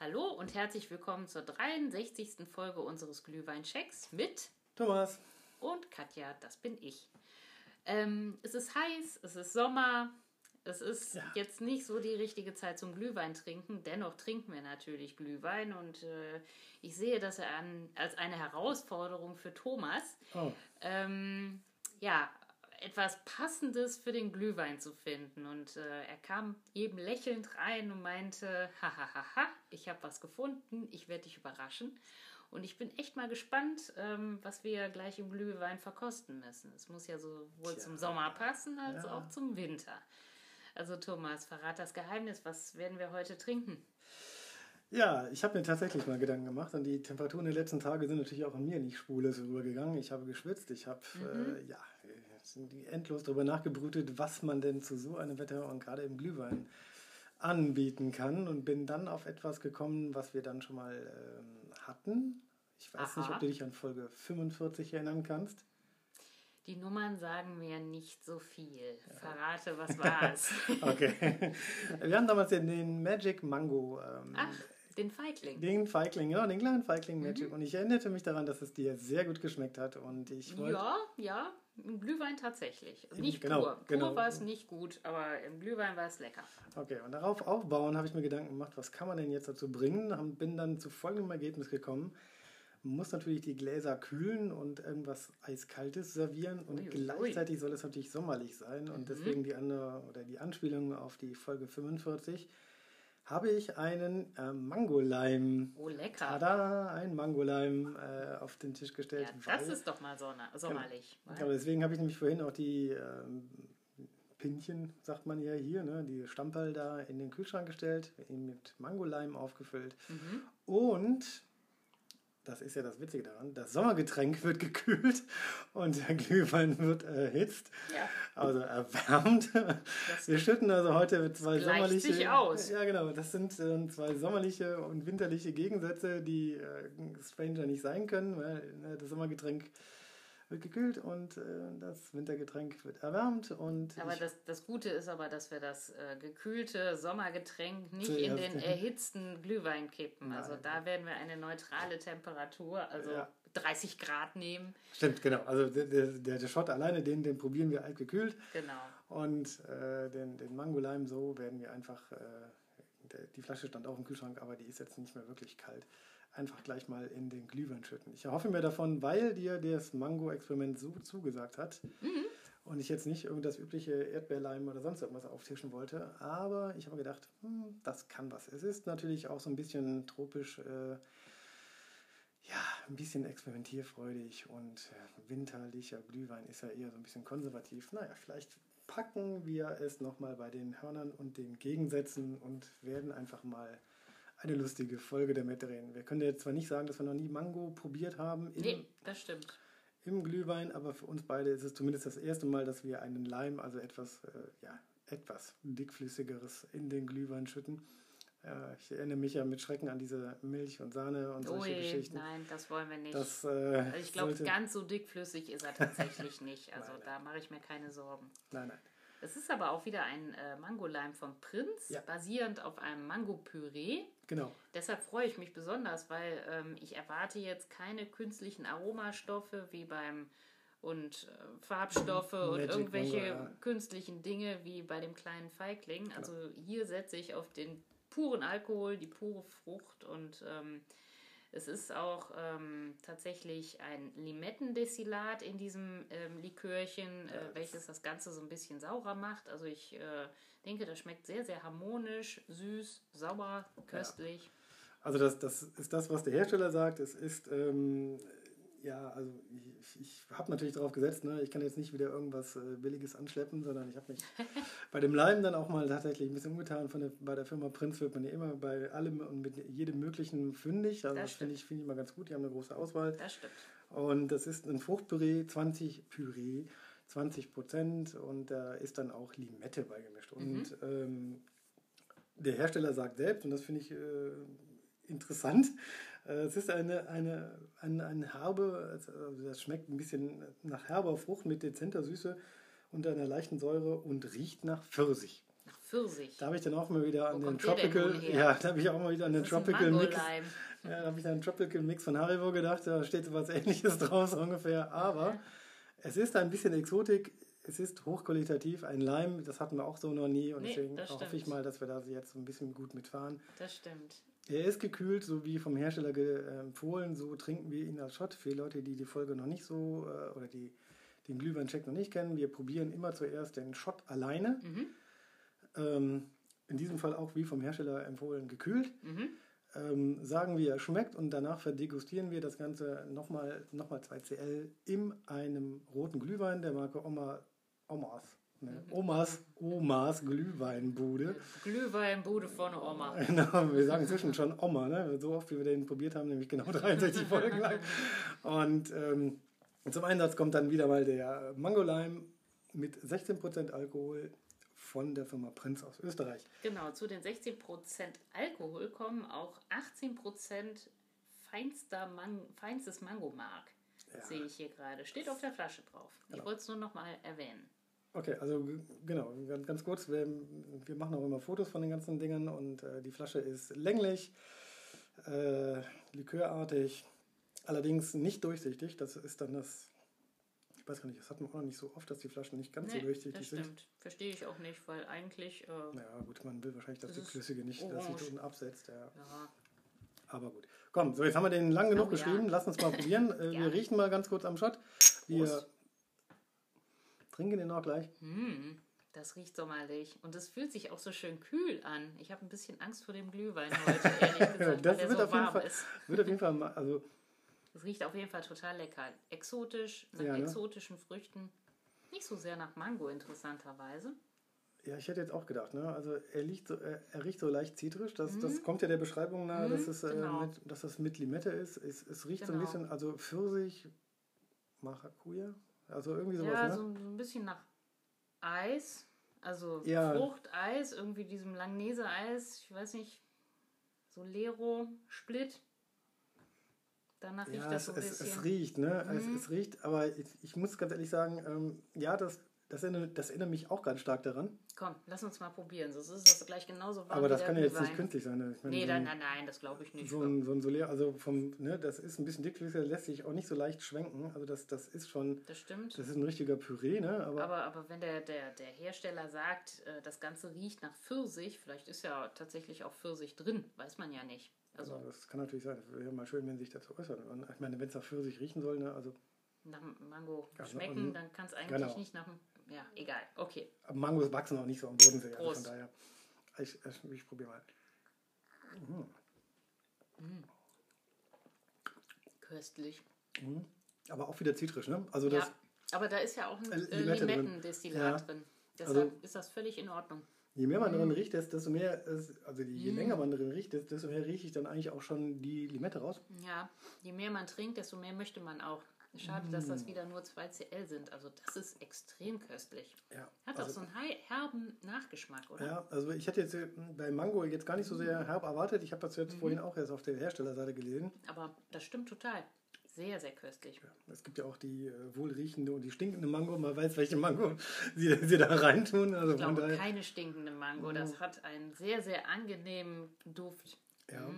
Hallo und herzlich willkommen zur 63. Folge unseres Glühwein-Checks mit Thomas und Katja, das bin ich. Es ist heiß, es ist Sommer, es ist jetzt nicht so die richtige Zeit zum Glühwein trinken, dennoch trinken wir natürlich Glühwein und ich sehe das als eine Herausforderung für Thomas, etwas Passendes für den Glühwein zu finden. Und er kam eben lächelnd rein und meinte, hahaha, ich habe was gefunden, ich werde dich überraschen. Und ich bin echt mal gespannt, was wir gleich im Glühwein verkosten müssen. Es muss ja sowohl zum Sommer passen, als auch zum Winter. Also Thomas, verrat das Geheimnis, was werden wir heute trinken? Ja, ich habe mir tatsächlich mal Gedanken gemacht und die Temperaturen der letzten Tage sind natürlich auch an mir nicht spurlos rübergegangen. Ich habe geschwitzt, ich habe endlos darüber nachgebrütet, was man denn zu so einem Wetter und gerade im Glühwein anbieten kann und bin dann auf etwas gekommen, was wir dann schon mal hatten. Ich weiß nicht, ob du dich an Folge 45 erinnern kannst. Die Nummern sagen mir nicht so viel. Ja. Verrate, was war's? Okay. Wir haben damals den Magic Mango. Den Feigling. Den Feigling, genau, den kleinen Feigling Magic. Mhm. Und ich erinnerte mich daran, dass es dir sehr gut geschmeckt hat. Und ich wollte im Glühwein tatsächlich. Nicht pur war es nicht gut, aber im Glühwein war es lecker. Okay, und darauf aufbauen habe ich mir Gedanken gemacht, was kann man denn jetzt dazu bringen? Und bin dann zu folgendem Ergebnis gekommen. Man muss natürlich die Gläser kühlen und irgendwas Eiskaltes servieren und gleichzeitig soll es natürlich sommerlich sein und deswegen die Anspielung auf die Folge 45 habe ich einen Mango-Lime. Oh, lecker. Tada, ein Mango-Lime auf den Tisch gestellt. Ja, das ist doch mal sommerlich. Genau, deswegen habe ich nämlich vorhin auch die Pinchen, sagt man ja hier, ne, die Stamperl da in den Kühlschrank gestellt, ihn mit Mango-Lime aufgefüllt und... Das ist ja das Witzige daran. Das Sommergetränk wird gekühlt und der Glühwein wird erhitzt, also erwärmt. Wir schütten also heute mit zwei sommerliche... Gleicht sich aus. Ja, genau. Das sind zwei sommerliche und winterliche Gegensätze, die stranger nicht sein können, weil das Sommergetränk wird gekühlt und das Wintergetränk wird erwärmt. Aber das Gute ist aber, dass wir das gekühlte Sommergetränk nicht in den erhitzten Glühwein kippen. Nein. Also da werden wir eine neutrale Temperatur, 30 Grad nehmen. Stimmt, genau. Also der Shot alleine, den probieren wir altgekühlt. Genau. Und den Mango-Lime so werden wir einfach, die Flasche stand auch im Kühlschrank, aber die ist jetzt nicht mehr wirklich kalt. Einfach gleich mal in den Glühwein schütten. Ich erhoffe mir davon, weil dir das Mango-Experiment so zugesagt hat und ich jetzt nicht irgendwas übliche Erdbeerleim oder sonst irgendwas auftischen wollte, aber ich habe gedacht, das kann was. Es ist natürlich auch so ein bisschen tropisch, ein bisschen experimentierfreudig und winterlicher Glühwein ist ja eher so ein bisschen konservativ. Naja, vielleicht packen wir es nochmal bei den Hörnern und den Gegensätzen und werden einfach mal eine lustige Folge damit reden. Wir können jetzt zwar nicht sagen, dass wir noch nie Mango probiert haben das stimmt. Im Glühwein, aber für uns beide ist es zumindest das erste Mal, dass wir einen Lime, also etwas dickflüssigeres, in den Glühwein schütten. Ich erinnere mich ja mit Schrecken an diese Milch und Sahne und solche Geschichten. Nein, das wollen wir nicht. Also ich glaube, ganz so dickflüssig ist er tatsächlich nicht. Also nein. Da mache ich mir keine Sorgen. Nein. Es ist aber auch wieder ein Mango-Lime vom Prinz, basierend auf einem Mango-Püree. Genau. Deshalb freue ich mich besonders, weil ich erwarte jetzt keine künstlichen Aromastoffe wie Farbstoffe und irgendwelche künstlichen Dinge wie bei dem kleinen Feigling. Genau. Also hier setze ich auf den puren Alkohol, die pure Frucht und es ist auch tatsächlich ein Limettendestillat in diesem Likörchen, welches das Ganze so ein bisschen saurer macht. Also ich denke, das schmeckt sehr, sehr harmonisch, süß, sauer, köstlich. Ja. Also das ist das, was der Hersteller sagt. Es ist, also ich habe natürlich darauf gesetzt, ne? Ich kann jetzt nicht wieder irgendwas Billiges anschleppen, sondern ich habe mich bei dem Leim dann auch mal tatsächlich ein bisschen umgetan. Bei der Firma Prinz wird man ja immer bei allem und mit jedem Möglichen fündig. Also das finde ich mal ganz gut. Die haben eine große Auswahl. Das stimmt. Und das ist ein Fruchtpüree, 20% und da ist dann auch Limette beigemischt. Und der Hersteller sagt selbst, und das finde ich interessant, es ist eine herbe, also das schmeckt ein bisschen nach herber Frucht mit dezenter Süße und einer leichten Säure und riecht nach Pfirsich. Pfirsich. Da habe ich dann auch mal wieder an den Tropical, Mix. Ja, da habe ich dann Tropical Mix von Haribo gedacht, da steht so was Ähnliches draus ungefähr, aber es ist ein bisschen Exotik, es ist hochqualitativ, ein Lime, das hatten wir auch so noch nie und deswegen hoffe ich mal, dass wir da jetzt so ein bisschen gut mitfahren. Das stimmt. Er ist gekühlt, so wie vom Hersteller empfohlen, so trinken wir ihn als Shot. Für Leute, die die Folge noch nicht so, oder die den Glühwein-Check noch nicht kennen, wir probieren immer zuerst den Shot alleine. Mhm. In diesem Fall auch wie vom Hersteller empfohlen gekühlt. Mhm. Sagen wir, er schmeckt und danach verdegustieren wir das Ganze nochmal 2 cl in einem roten Glühwein der Marke Omas Glühweinbude. Glühweinbude von Oma. Genau, wir sagen inzwischen schon Oma, ne? So oft wie wir den probiert haben, nämlich genau 63 Folgen lang. Und zum Einsatz kommt dann wieder mal der Mango-Lime mit 16% Alkohol von der Firma Prinz aus Österreich. Genau, zu den 16% Alkohol kommen auch 18% feinstes Mangomark, sehe ich hier gerade. Steht auf der Flasche drauf. Genau. Ich wollte es nur nochmal erwähnen. Okay, also genau, ganz kurz, wir machen auch immer Fotos von den ganzen Dingern und die Flasche ist länglich, likörartig, allerdings nicht durchsichtig. Das ist dann das, ich weiß gar nicht, das hatten wir auch noch nicht so oft, dass die Flaschen nicht ganz so durchsichtig sind. Stimmt, verstehe ich auch nicht, weil eigentlich... ja gut, man will wahrscheinlich, dass das Flüssige nicht, dass sich unten absetzt. Ja. Aber gut. Komm, so jetzt haben wir den lang genug beschrieben, lass uns mal probieren. Wir riechen mal ganz kurz am Shot. Wir trinken den auch gleich. Das riecht sommerlich. Und es fühlt sich auch so schön kühl an. Ich habe ein bisschen Angst vor dem Glühwein heute, ehrlich gesagt, das weil der so warm ist. Wird auf jeden Fall... Also, es riecht auf jeden Fall total lecker. Exotisch, nach exotischen Früchten. Nicht so sehr nach Mango, interessanterweise. Ja, ich hätte jetzt auch gedacht, ne? Also er riecht so leicht zitrisch. Das kommt ja der Beschreibung nahe, dass es mit Limette ist. Es riecht so ein bisschen, also Pfirsich, Maracuja. Also irgendwie sowas, ja, ne? so ein bisschen nach Eis. Also Fruchteis, irgendwie diesem Langnese-Eis. Ich weiß nicht, so Lero, Split. Danach riecht das so ein bisschen. Es riecht, ne? Es riecht, aber ich muss ganz ehrlich sagen, das erinnert mich auch ganz stark daran. Komm, lass uns mal probieren, sonst ist das gleich genauso warm. Aber das kann ja jetzt nicht künstlich sein. Ne? Ich meine, nein, das glaube ich nicht. So ein Solero, also das ist ein bisschen dickflüssiger, lässt sich auch nicht so leicht schwenken. Also das ist schon, das stimmt. Das ist ein richtiger Püree, ne? Aber wenn der Hersteller sagt, das Ganze riecht nach Pfirsich, vielleicht ist ja tatsächlich auch Pfirsich drin, weiß man ja nicht. Also genau, das kann natürlich sein. Das wäre mal schön, wenn sich dazu äußern. Und ich meine, wenn es nach Pfirsich riechen soll, ne, also nach Mango schmecken, dann kann es eigentlich nicht nach dem... Ja, egal. Okay. Aber Mangos wachsen auch nicht so am Bodensee. Also von daher, ich probiere mal. Köstlich. Aber auch wieder zitrisch, ne? Also das, aber da ist ja auch ein Limettendestillat drin. Deshalb ist das völlig in Ordnung. Je mehr man drin riecht, desto mehr, je länger man drin riecht, desto mehr rieche ich dann eigentlich auch schon die Limette raus. Ja, je mehr man trinkt, desto mehr möchte man auch. Schade, dass das wieder nur 2 cl sind. Also das ist extrem köstlich. Ja, hat auch so einen herben Nachgeschmack, oder? Ja, also ich hätte jetzt bei Mango jetzt gar nicht so sehr herb erwartet. Ich habe das jetzt vorhin auch erst auf der Herstellerseite gelesen. Aber das stimmt total. Sehr, sehr köstlich. Ja, es gibt ja auch die wohlriechende und die stinkende Mango. Man weiß, welche Mango sie da reintun. Also ich glaube, keine stinkende Mango. Das hat einen sehr, sehr angenehmen Duft. Ja.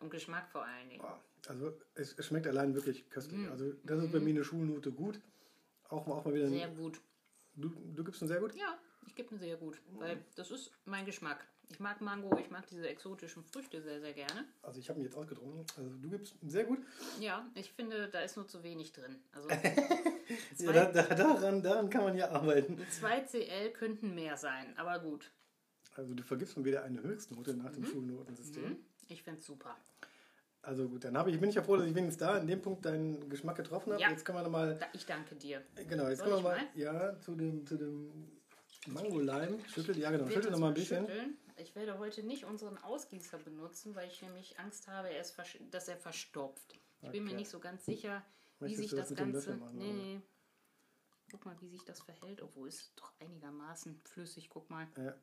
Und Geschmack vor allen Dingen. Also es schmeckt allein wirklich köstlich. Also das ist bei mir eine Schulnote gut. Auch mal wieder sehr gut. Du gibst einen sehr gut? Ja, ich gebe einen sehr gut. Weil das ist mein Geschmack. Ich mag Mango, ich mag diese exotischen Früchte sehr, sehr gerne. Also ich habe ihn jetzt ausgetrunken. Also du gibst sehr gut. Ja, ich finde, da ist nur zu wenig drin. Also daran kann man ja arbeiten. 2 cl könnten mehr sein, aber gut. Also du vergibst mir wieder eine Höchstnote nach dem Schulnotensystem. Ich finde es super. Also gut, dann bin ich ja froh, dass ich wenigstens da in dem Punkt deinen Geschmack getroffen habe. Ja. Jetzt können wir nochmal... Ich danke dir. Genau, jetzt können wir mal zu dem Mango-Lime schütteln. Ja genau, schüttel nochmal ein bisschen. Ich werde heute nicht unseren Ausgießer benutzen, weil ich nämlich Angst habe, dass er verstopft. Ich bin mir nicht so ganz sicher, wie sich das Ganze... Nee. Guck mal, wie sich das verhält, obwohl es doch einigermaßen flüssig, guck mal. Ja.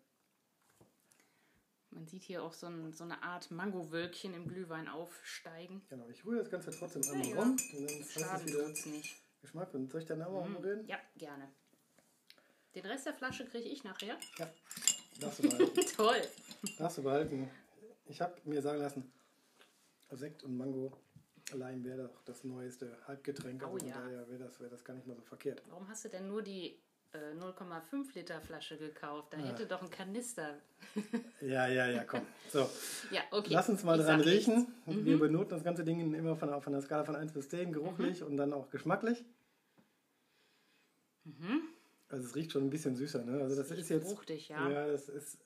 Man sieht hier auch so eine Art Mango-Wölkchen im Glühwein aufsteigen. Genau, ich rühre das Ganze trotzdem einmal rum. Und dann schaden tut's nicht. Geschmack. Und soll ich dann nochmal umrühren? Ja, gerne. Den Rest der Flasche kriege ich nachher. Ja. Darfst du behalten. Toll. Darfst du behalten. Ich habe mir sagen lassen, Sekt und Mango-Lime wäre doch das neueste Halbgetränk. Also ja. Von daher wäre das gar nicht mal so verkehrt. Warum hast du denn nur die 0,5 Liter Flasche gekauft? Da hätte doch ein Kanister. Ja, komm. So. Ja, okay. Lass uns mal dran riechen. Nichts. Wir benoten das ganze Ding immer von der Skala von 1 bis 10, geruchlich und dann auch geschmacklich. Mhm. Also es riecht schon ein bisschen süßer, ne? Also das ist jetzt fruchtig, ja. Ja, das ist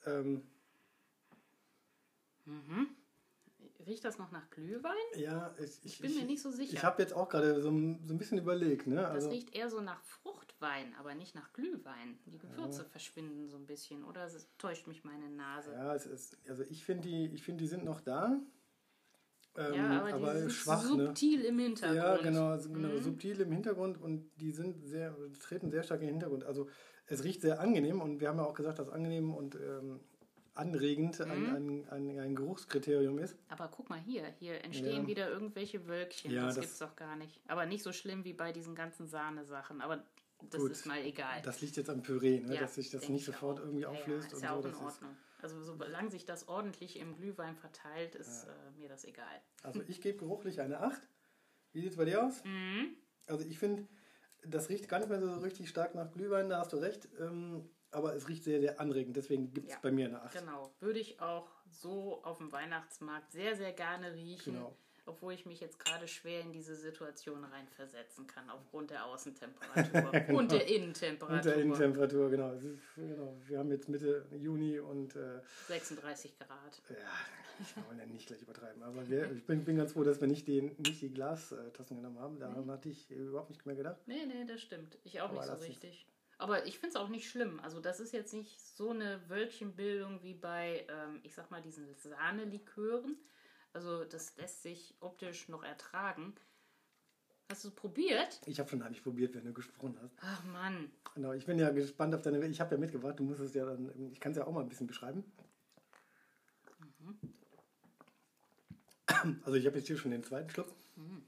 Riecht das noch nach Glühwein? Ja, ich bin mir nicht so sicher. Ich habe jetzt auch gerade so ein bisschen überlegt, ne? Also das riecht eher so nach Fruchtwein, aber nicht nach Glühwein. Die Gewürze verschwinden so ein bisschen, oder? Es täuscht mich meine Nase. Ja, es ist, also ich finde, die sind noch da. Ja, aber die sind schwach, subtil, ne? Im Hintergrund. Ja, genau, subtil im Hintergrund, und die treten sehr stark in den Hintergrund. Also es riecht sehr angenehm, und wir haben ja auch gesagt, dass angenehm und anregend ein Geruchskriterium ist. Aber guck mal hier entstehen wieder irgendwelche Wölkchen. Ja, das gibt's doch gar nicht. Aber nicht so schlimm wie bei diesen ganzen Sahnesachen. Aber das ist mal egal. Das liegt jetzt am Püree, ne? Ja, dass sich das nicht sofort irgendwie auflöst. Ja, ist ja auch in Ordnung. Also solange sich das ordentlich im Glühwein verteilt, ist mir das egal. Also ich gebe geruchlich eine 8. Wie sieht es bei dir aus? Mhm. Also ich finde, das riecht gar nicht mehr so richtig stark nach Glühwein, da hast du recht. Aber es riecht sehr, sehr anregend, deswegen gibt es bei mir eine 8. Genau, würde ich auch so auf dem Weihnachtsmarkt sehr, sehr gerne riechen, obwohl ich mich jetzt gerade schwer in diese Situation reinversetzen kann, aufgrund der Außentemperatur genau. Und der Innentemperatur. Und der Innentemperatur, genau. Wir haben jetzt Mitte Juni und 36 Grad. Ja, ich wollte nicht gleich übertreiben, aber ich bin ganz froh, dass wir nicht die Glastassen genommen haben, daran hatte ich überhaupt nicht mehr gedacht. Nee, das stimmt, ich auch aber nicht so richtig. Aber ich finde es auch nicht schlimm. Also das ist jetzt nicht so eine Wölkchenbildung wie bei, ich sag mal, diesen Sahnelikören. Also das lässt sich optisch noch ertragen. Hast du es probiert? Ich habe schon gar nicht probiert, wenn du gesprochen hast. Ach Mann. Genau, ich bin ja gespannt auf deine... Ich habe ja mitgebracht, du musst es ja dann... Ich kann es ja auch mal ein bisschen beschreiben. Mhm. Also ich habe jetzt hier schon den zweiten Schluck. Mhm.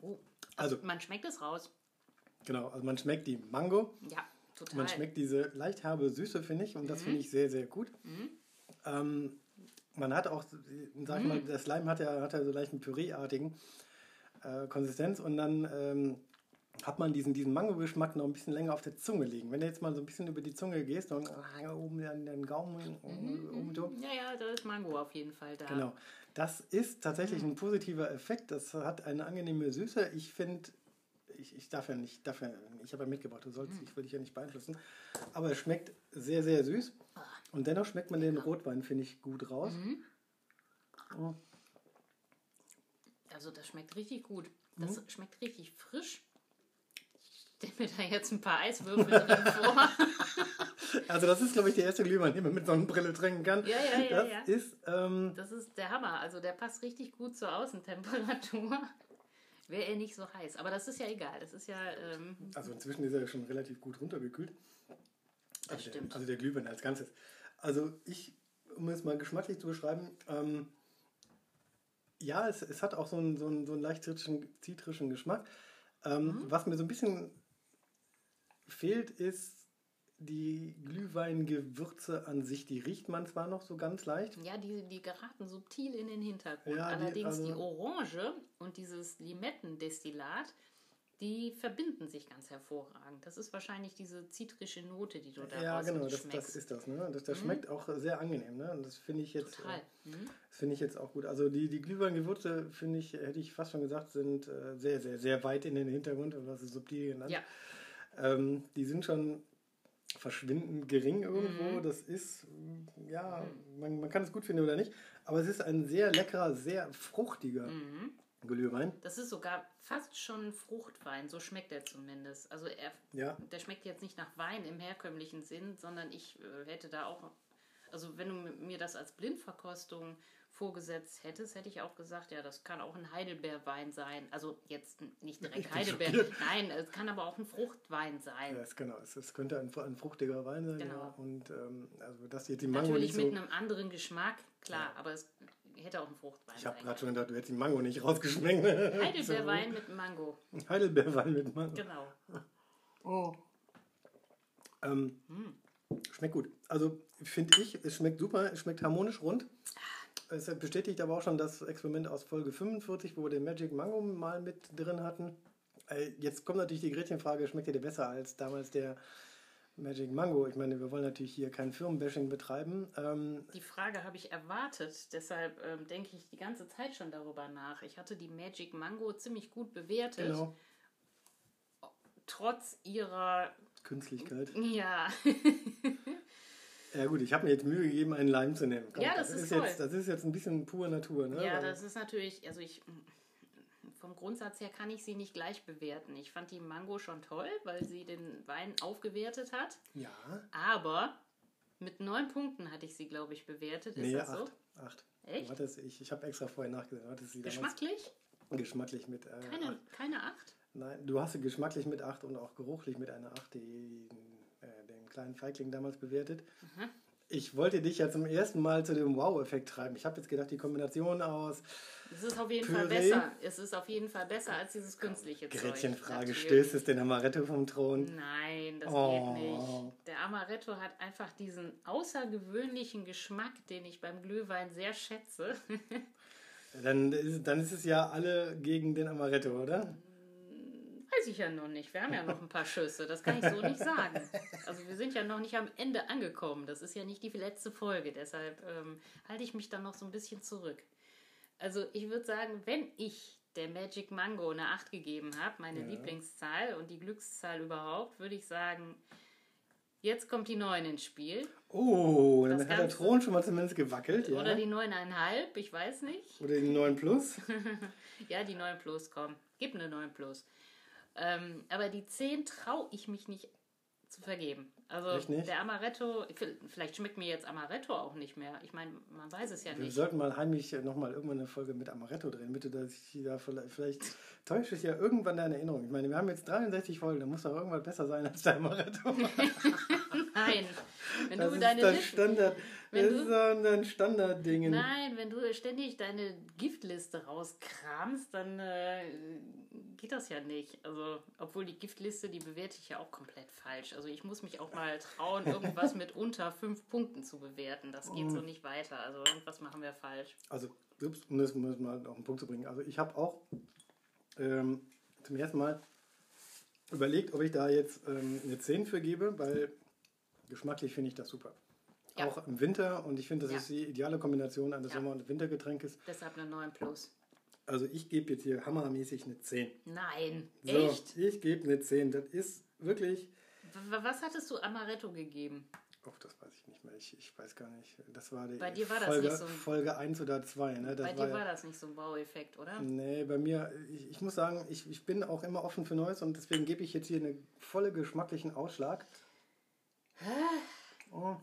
Oh. Also man schmeckt es raus. Genau, also man schmeckt die Mango. Ja, total. Man schmeckt diese leicht herbe Süße, finde ich. Und das finde ich sehr, sehr gut. Mhm. Man hat auch, sag ich mal, das Lime hat ja so leicht einen Püree-artigen Konsistenz. Und dann hat man diesen Mango-Geschmack noch ein bisschen länger auf der Zunge liegen. Wenn du jetzt mal so ein bisschen über die Zunge gehst und oben an den Gaumen. Ja, da ist Mango auf jeden Fall da. Genau. Das ist tatsächlich ein positiver Effekt. Das hat eine angenehme Süße. Ich finde... Ich habe ja mitgebracht, ich will dich ja nicht beeinflussen. Aber es schmeckt sehr, sehr süß. Und dennoch schmeckt man den Rotwein, finde ich, gut raus. Mhm. Oh. Also das schmeckt richtig gut. Das schmeckt richtig frisch. Ich stelle mir da jetzt ein paar Eiswürfel drin vor. Also das ist, glaube ich, der erste Glühwein, den man mit Sonnenbrille trinken kann. Ja. Das ist der Hammer. Also der passt richtig gut zur Außentemperatur. Wäre er nicht so heiß. Aber das ist ja egal. Das ist ja... also inzwischen ist er ja schon relativ gut runtergekühlt. Stimmt. Also der Glühwein als Ganzes. Also ich, um es mal geschmacklich zu beschreiben, es hat auch so einen leicht zitrischen Geschmack. Was mir so ein bisschen fehlt, ist die Glühweingewürze an sich. Die riecht man zwar noch so ganz leicht. Ja, die geraten subtil in den Hintergrund. Ja, Allerdings die Orange und dieses Limettendestillat, die verbinden sich ganz hervorragend. Das ist wahrscheinlich diese zitrische Note, die du da rausschmeckst. Ja, genau, das ist das. Ne? Das schmeckt auch sehr angenehm. Ne? Und das finde ich jetzt total. Das finde ich jetzt auch gut. Also die Glühweingewürze, finde ich, hätte ich fast schon gesagt, sind sehr, sehr, sehr weit in den Hintergrund. Und das ist subtil genannt. Ja. Die sind schon... verschwindend gering irgendwo, das ist, ja, man kann es gut finden oder nicht, aber es ist ein sehr leckerer, sehr fruchtiger Glühwein. Das ist sogar fast schon ein Fruchtwein, so schmeckt er zumindest. Also der schmeckt jetzt nicht nach Wein im herkömmlichen Sinn, sondern ich hätte da auch, also wenn du mir das als Blindverkostung vorgesetzt hättest, hätte ich auch gesagt, ja, das kann auch ein Heidelbeerwein sein. Also jetzt nicht direkt Heidelbeer. Nein, es kann aber auch ein Fruchtwein sein. Ja, genau, es könnte ein fruchtiger Wein sein. Genau. Ja. Und also das hier die Mango natürlich nicht mit einem anderen Geschmack, klar, aber es hätte auch ein Fruchtwein sein. Ich habe gerade schon gedacht, du hättest den Mango nicht rausgeschmeckt. Heidelbeerwein mit Mango. Heidelbeerwein mit Mango. Genau. Oh. Schmeckt gut. Also finde ich, es schmeckt super, es schmeckt harmonisch rund. Es bestätigt aber auch schon das Experiment aus Folge 45, wo wir den Magic Mango mal mit drin hatten. Jetzt kommt natürlich die Gretchenfrage, schmeckt der besser als damals der Magic Mango? Ich meine, wir wollen natürlich hier kein Firmenbashing betreiben. Die Frage habe ich erwartet, deshalb denke ich die ganze Zeit schon darüber nach. Ich hatte die Magic Mango ziemlich gut bewertet. Genau. Trotz ihrer Künstlichkeit. Ja. Ja gut, ich habe mir jetzt Mühe gegeben, einen Lime zu nehmen. Komm, ja, das ist toll. Jetzt, das ist jetzt ein bisschen pure Natur. Ne? Ja, das ist natürlich, also ich, vom Grundsatz her kann ich sie nicht gleich bewerten. Ich fand die Mango schon toll, weil sie den Wein aufgewertet hat. Ja. Aber mit 9 Punkten hatte ich sie, glaube ich, bewertet. Ist nee, das 8, so? 8. Echt? Warte, ich habe extra vorher nachgesehen. Warte, sie geschmacklich? Geschmacklich mit 8. Keine 8? Nein, du hast sie geschmacklich mit 8 und auch geruchlich mit einer 8, die den kleinen Feigling damals bewertet. Mhm. Ich wollte dich ja zum ersten Mal zu dem Wow-Effekt treiben. Ich habe jetzt gedacht, die Kombination aus es ist auf jeden Püree, Fall besser. Es ist auf jeden Fall besser als dieses künstliche Zeug. Gretchenfrage, stößt es den Amaretto vom Thron? Nein, das geht nicht. Der Amaretto hat einfach diesen außergewöhnlichen Geschmack, den ich beim Glühwein sehr schätze. Dann ist es ja alle gegen den Amaretto, oder? Weiß ich ja noch nicht. Wir haben ja noch ein paar Schüsse. Das kann ich so nicht sagen. Also wir sind ja noch nicht am Ende angekommen. Das ist ja nicht die letzte Folge. Deshalb halte ich mich dann noch so ein bisschen zurück. Also ich würde sagen, wenn ich der Magic Mango eine 8 gegeben habe, meine Lieblingszahl und die Glückszahl überhaupt, würde ich sagen, jetzt kommt die 9 ins Spiel. Oh, dann hat der Thron schon mal zumindest gewackelt. Oder die 9,5, ich weiß nicht. Oder die 9 plus. Ja, die 9 plus, komm. Gib eine 9 plus. Aber die 10 traue ich mich nicht zu vergeben. Also nicht? Der Amaretto, vielleicht schmeckt mir jetzt Amaretto auch nicht mehr. Ich meine, man weiß es ja nicht. Wir sollten mal heimlich nochmal irgendwann eine Folge mit Amaretto drehen. Bitte, dass ich da vielleicht täusche ich ja irgendwann deine Erinnerung. Ich meine, wir haben jetzt 63 Folgen, da muss doch irgendwas besser sein als der Amaretto. Nein. Wenn das du ist deine Standard. Wenn das ist ein Standardding. Nein, wenn du ständig deine Giftliste rauskramst, dann geht das ja nicht. Also, obwohl die Giftliste, die bewerte ich ja auch komplett falsch. Also ich muss mich auch mal trauen, irgendwas mit unter 5 Punkten zu bewerten. Das geht so nicht weiter. Also irgendwas machen wir falsch. Also, um das mal auf den Punkt zu bringen. Also ich habe auch zum ersten Mal überlegt, ob ich da jetzt eine 10 für gebe, weil geschmacklich finde ich das super. Ja. Auch im Winter, und ich finde, das ist die ideale Kombination eines Sommer- und Wintergetränkes. Deshalb eine 9 plus. Also ich gebe jetzt hier hammermäßig eine 10. Nein, so, echt? Ich gebe eine 10. Das ist wirklich... Was hattest du Amaretto gegeben? Oh, das weiß ich nicht mehr. Ich weiß gar nicht. Das war die bei dir war Folge, das nicht so Folge 1 oder 2. Ne? Das bei dir war das nicht so ein Wow-Effekt, oder? Nee, bei mir, ich muss sagen, ich bin auch immer offen für Neues, und deswegen gebe ich jetzt hier einen vollen geschmacklichen Ausschlag.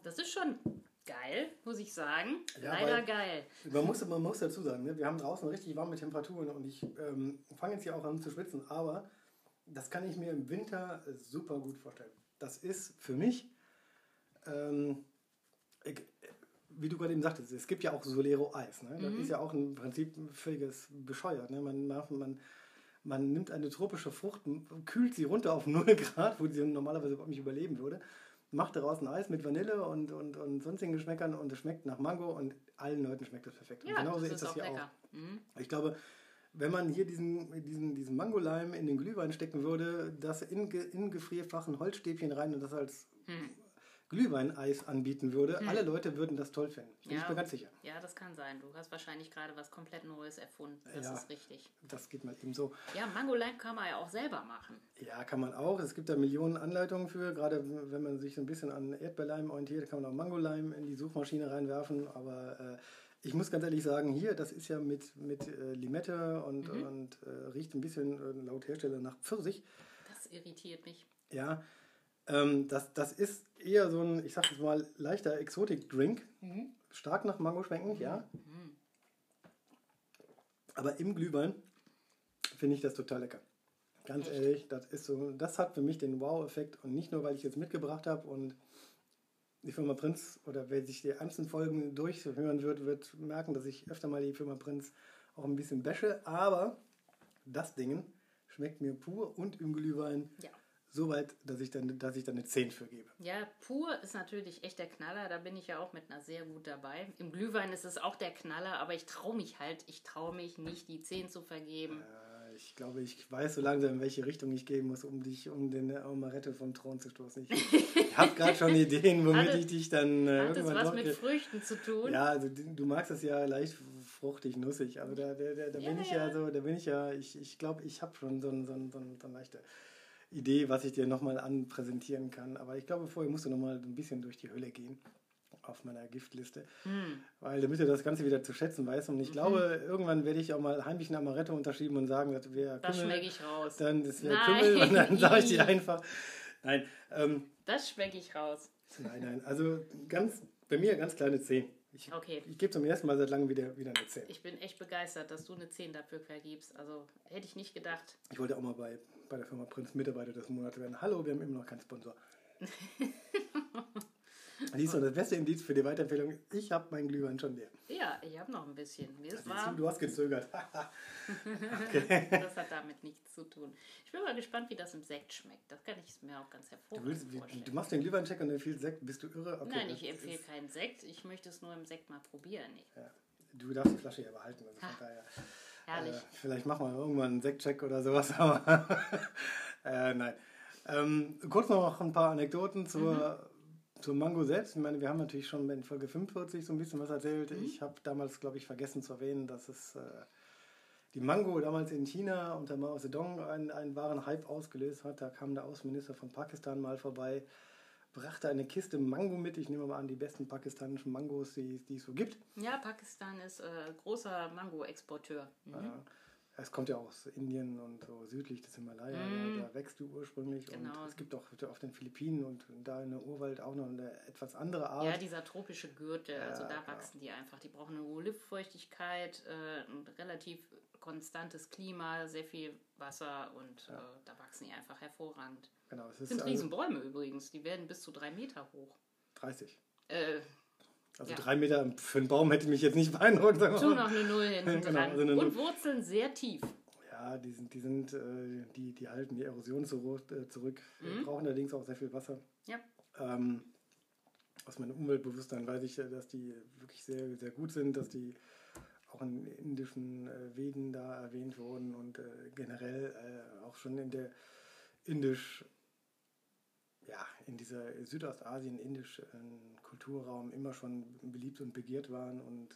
Das ist schon geil, muss ich sagen. Ja, leider geil. Man muss dazu sagen, ne? Wir haben draußen richtig warme Temperaturen, und ich fange jetzt hier auch an zu schwitzen, aber das kann ich mir im Winter super gut vorstellen. Das ist für mich, wie du gerade eben sagtest, es gibt ja auch Solero Eis. Ne? Das ist ja auch im Prinzip völliges Bescheuert. Ne? Man nimmt eine tropische Frucht, kühlt sie runter auf 0 Grad, wo sie normalerweise überhaupt nicht überleben würde, macht daraus ein Eis mit Vanille und sonstigen Geschmäckern, und es schmeckt nach Mango, und allen Leuten schmeckt das perfekt. Ja, und genauso ist das hier lecker. Auch. Ich glaube, wenn man hier diesen Mango-Lime in den Glühwein stecken würde, das in Gefrierfach ein Holzstäbchen rein und das als Glühweineis anbieten würde, alle Leute würden das toll finden. Bin ich mir ganz sicher. Ja, das kann sein. Du hast wahrscheinlich gerade was komplett Neues erfunden. Das ist richtig. Das geht mal eben so. Ja, Mango-Lime kann man ja auch selber machen. Ja, kann man auch. Es gibt da Millionen Anleitungen für. Gerade wenn man sich so ein bisschen an Erdbeerleim orientiert, kann man auch Mango-Lime in die Suchmaschine reinwerfen. Aber ich muss ganz ehrlich sagen, hier, das ist ja mit Limette und riecht ein bisschen laut Hersteller nach Pfirsich. Das irritiert mich. Ja. Das ist eher so ein, ich sag jetzt mal, leichter Exotik-Drink. Stark nach Mango schmeckend, ja. Aber im Glühwein finde ich das total lecker. Ganz ehrlich, das ist so, das hat für mich den Wow-Effekt, und nicht nur, weil ich jetzt mitgebracht habe, und die Firma Prinz, oder wer sich die einzelnen Folgen durchhören wird merken, dass ich öfter mal die Firma Prinz auch ein bisschen bashe, aber das Ding schmeckt mir pur und im Glühwein so weit, dass ich dann eine 10 für gebe. Ja, pur ist natürlich echt der Knaller. Da bin ich ja auch mit einer sehr gut dabei. Im Glühwein ist es auch der Knaller, aber ich traue mich nicht, die 10 zu vergeben. Ich glaube, ich weiß so langsam, in welche Richtung ich gehen muss, um den Omarette vom Thron zu stoßen. Ich habe gerade schon Ideen, womit ich dich dann irgendwann... Hat das was mit Früchten zu tun? Ja, also du magst das ja leicht fruchtig, nussig, aber ich glaube, ich habe schon so eine leichte Idee, was ich dir nochmal anpräsentieren kann. Aber ich glaube, vorher musst du nochmal ein bisschen durch die Hölle gehen auf meiner Giftliste, weil damit du das Ganze wieder zu schätzen weißt. Und ich glaube, irgendwann werde ich auch mal heimlich eine Amaretto unterschieben und sagen, das wäre Kümmel. Das schmecke ich raus. Dann ist ja Kümmel und dann sage ich dir einfach, nein. Das schmecke ich raus. Nein, also bei mir ganz kleine 10. Ich gebe zum ersten Mal seit langem wieder eine 10. Ich bin echt begeistert, dass du eine 10 dafür vergibst. Also hätte ich nicht gedacht. Ich wollte auch mal bei der Firma Prinz Mitarbeiter des Monats werden. Hallo, wir haben immer noch keinen Sponsor. Siehst du, das beste Indiz für die Weiterempfehlung, ich habe meinen Glühwein schon leer. Ja, ich habe noch ein bisschen. Du hast gezögert. Okay. Das hat damit nichts zu tun. Ich bin mal gespannt, wie das im Sekt schmeckt. Das kann ich mir auch ganz hervorragend vorstellen. Du machst den Glühwein-Check und empfiehlst Sekt. Bist du irre? Okay, nein, ich empfehle keinen Sekt. Ich möchte es nur im Sekt mal probieren. Ja. Du darfst die Flasche ja behalten. Also von daher, herrlich. Vielleicht machen wir irgendwann einen Sekt-Check oder sowas. Aber nein. Kurz noch ein paar Anekdoten zum Mango selbst. Ich meine, wir haben natürlich schon in Folge 45 so ein bisschen was erzählt. Ich habe damals, glaube ich, vergessen zu erwähnen, dass es die Mango damals in China unter Mao Zedong einen wahren Hype ausgelöst hat. Da kam der Außenminister von Pakistan mal vorbei, brachte eine Kiste Mango mit. Ich nehme mal an, die besten pakistanischen Mangos, die es so gibt. Ja, Pakistan ist großer Mango-Exporteur. Ja. Es kommt ja aus Indien und so südlich des Himalaya, da wächst du ursprünglich. Genau. Und es gibt auch auf den Philippinen und da in der Urwald auch noch eine etwas andere Art. Ja, dieser tropische Gürtel, also da wachsen die einfach. Die brauchen eine hohe Luftfeuchtigkeit, ein relativ konstantes Klima, sehr viel Wasser und da wachsen die einfach hervorragend. Genau, es sind Riesenbäume übrigens, die werden bis zu 3 Meter hoch. 30? Also 3 Meter für einen Baum hätte mich jetzt nicht beeindruckt. Tu noch eine Null hinten dran. Genau, und Wurzeln sehr tief. Ja, die halten die Erosion zurück. Wir brauchen allerdings auch sehr viel Wasser. Ja. Aus meinem Umweltbewusstsein weiß ich, dass die wirklich sehr, sehr gut sind, dass die auch in indischen Veden da erwähnt wurden und generell auch schon in der indisch... ja, in dieser Südostasien, indischen Kulturraum immer schon beliebt und begehrt waren. Und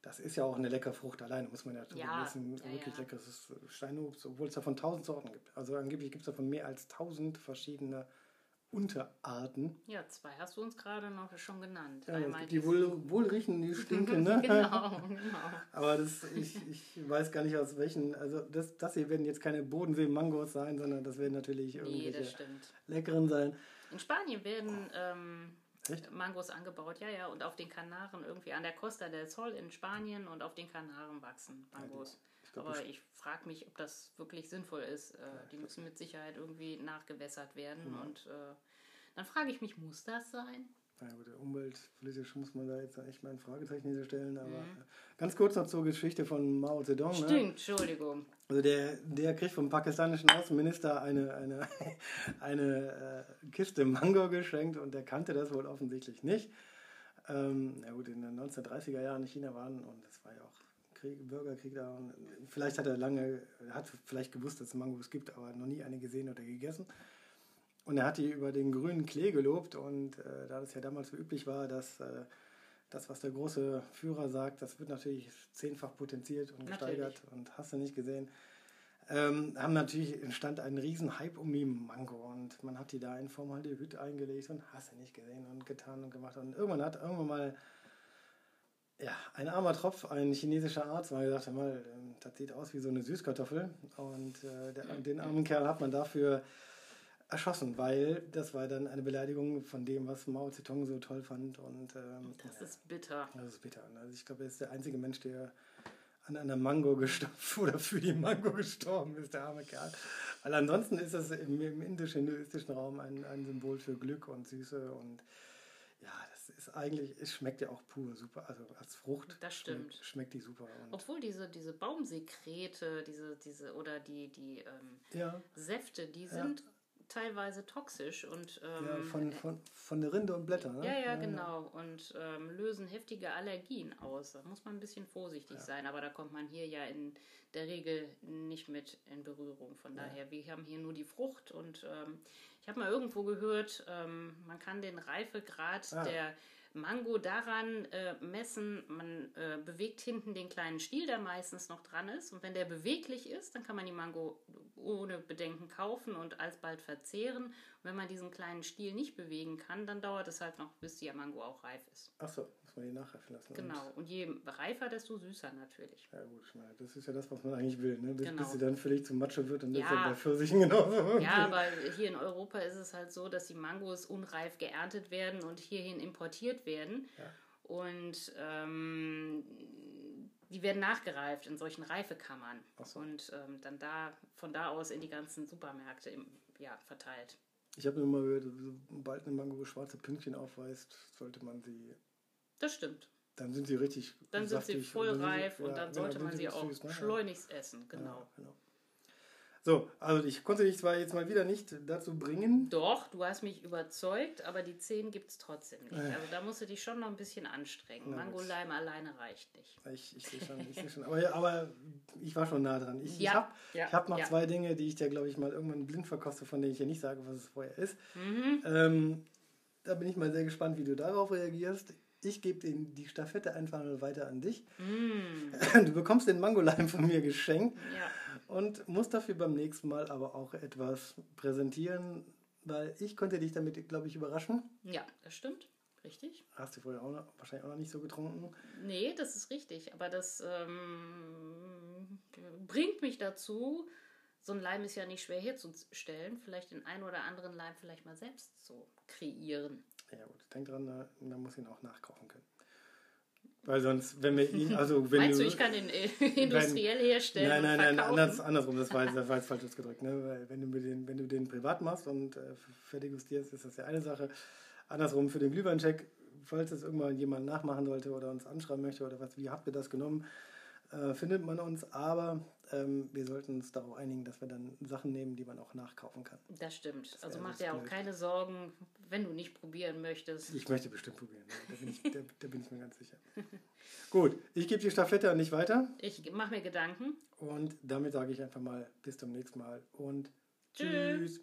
das ist ja auch eine leckere Frucht alleine, muss man ja tun. Das ist ein wirklich leckeres Steinobst, obwohl es davon 1000 Sorten gibt. Also angeblich gibt es davon mehr als 1000 verschiedene Unterarten. Ja, 2 hast du uns gerade noch schon genannt. Ja, die wohlriechenden, die stinken, ne? Genau. Aber ich weiß gar nicht aus welchen, also das hier werden jetzt keine Bodensee-Mangos sein, sondern das werden natürlich irgendwelche leckeren sein. In Spanien werden Mangos angebaut, ja, und auf den Kanaren irgendwie an der Costa del Sol in Spanien und auf den Kanaren wachsen Mangos. Aber ich frage mich, ob das wirklich sinnvoll ist. Die müssen mit Sicherheit irgendwie nachgewässert werden. Mhm. Und dann frage ich mich, muss das sein? Na gut, umweltpolitisch muss man da jetzt echt mal ein Fragezeichen stellen. Aber ganz kurz noch zur Geschichte von Mao Zedong. Stimmt, ne? Entschuldigung. Also der kriegt vom pakistanischen Außenminister eine Kiste Mango geschenkt und der kannte das wohl offensichtlich nicht. Na gut, in den 1930er Jahren in China waren und das war ja auch Bürgerkrieg da. Und vielleicht hat er vielleicht gewusst, dass es Mangos gibt, aber noch nie eine gesehen oder gegessen. Und er hat die über den grünen Klee gelobt und da das ja damals so üblich war, dass das, was der große Führer sagt, das wird natürlich 10-fach potenziert und gesteigert und hast du nicht gesehen. Haben natürlich entstand einen riesen Hype um die Mango und man hat die da in Formaldehyd eingelegt und hast du nicht gesehen und getan und gemacht. Und irgendwann mal ja, ein armer Tropf, ein chinesischer Arzt, mal gesagt, mal, das sieht aus wie so eine Süßkartoffel. Und den armen Kerl hat man dafür erschossen, weil das war dann eine Beleidigung von dem, was Mao Zedong so toll fand. Und das ist bitter. Das ist bitter. Also ich glaube, er ist der einzige Mensch, der an einer Mango gestorben oder für die Mango gestorben ist, der arme Kerl. Weil ansonsten ist das im indischen Raum ein Symbol für Glück und Süße und ja, es schmeckt ja auch pur super, also als Frucht. Das stimmt. Schmeckt die super. Und obwohl diese Baumsekrete, diese oder die Säfte, die sind teilweise toxisch. Und, ja, von der Rinde und Blätter. Ne? Ja, genau. Und lösen heftige Allergien aus. Da muss man ein bisschen vorsichtig sein. Aber da kommt man hier ja in der Regel nicht mit in Berührung. Von daher, wir haben hier nur die Frucht. Und ich habe mal irgendwo gehört, man kann den Reifegrad der Mango daran messen, man bewegt hinten den kleinen Stiel, der meistens noch dran ist. Und wenn der beweglich ist, dann kann man die Mango ohne Bedenken kaufen und alsbald verzehren. Und wenn man diesen kleinen Stiel nicht bewegen kann, dann dauert es halt noch, bis die Mango auch reif ist. Ach so, muss man die nachreifen lassen. Genau, und je reifer, desto süßer natürlich. Ja gut, das ist ja das, was man eigentlich will, ne? Bis sie dann völlig zu Matsche wird und das ist ja bei Pfirsichen genauso. Ja, aber hier in Europa ist es halt so, dass die Mangos unreif geerntet werden und hierhin importiert werden. Ja. Und die werden nachgereift in solchen Reifekammern. Ach so. Und dann von da aus in die ganzen Supermärkte verteilt. Ich habe immer gehört, sobald eine Mango schwarze Pünktchen aufweist, sollte man sie... Das stimmt. Dann sind sie richtig saftig, voll reif und dann sollte man sie auch schleunigst essen. Genau. Ja, genau. So, also ich konnte dich zwar jetzt mal wieder nicht dazu bringen. Doch, du hast mich überzeugt, aber die 10 gibt es trotzdem nicht. Also da musst du dich schon noch ein bisschen anstrengen. Mango-Lime alleine reicht nicht. Ich sehe schon, aber ich war schon nah dran. Ich habe noch 2 Dinge, die ich dir, glaube ich, mal irgendwann blind verkoste, von denen ich ja nicht sage, was es vorher ist. Mhm. Da bin ich mal sehr gespannt, wie du darauf reagierst. Ich gebe die Stafette einfach mal weiter an dich. Mm. Du bekommst den Mango-Lime von mir geschenkt und musst dafür beim nächsten Mal aber auch etwas präsentieren, weil ich konnte dich damit, glaube ich, überraschen. Ja, das stimmt. Richtig. Hast du vorher wahrscheinlich auch noch nicht so getrunken? Nee, das ist richtig. Aber das bringt mich dazu, so ein Lime ist ja nicht schwer herzustellen, vielleicht den einen oder anderen Lime vielleicht mal selbst zu kreieren. Ja gut, denk dran, man muss ihn auch nachkaufen können. Weil sonst, wenn wir ihn, also wenn Meinst du, ich kann ihn industriell herstellen? Nein, andersrum, das war jetzt falsch ausgedrückt. Ne? Weil wenn du den privat machst und verdegustierst, ist das ja eine Sache. Andersrum, für den Glühweincheck, falls das irgendwann jemand nachmachen sollte oder uns anschreiben möchte oder was, wie habt ihr das genommen, findet man uns, aber wir sollten uns darauf einigen, dass wir dann Sachen nehmen, die man auch nachkaufen kann. Das stimmt. Das also mach dir auch keine Sorgen, wenn du nicht probieren möchtest. Ich möchte bestimmt probieren. Da bin ich mir ganz sicher. Gut, ich gebe die Stafette an dich weiter. Ich mache mir Gedanken. Und damit sage ich einfach mal bis zum nächsten Mal und tschüss.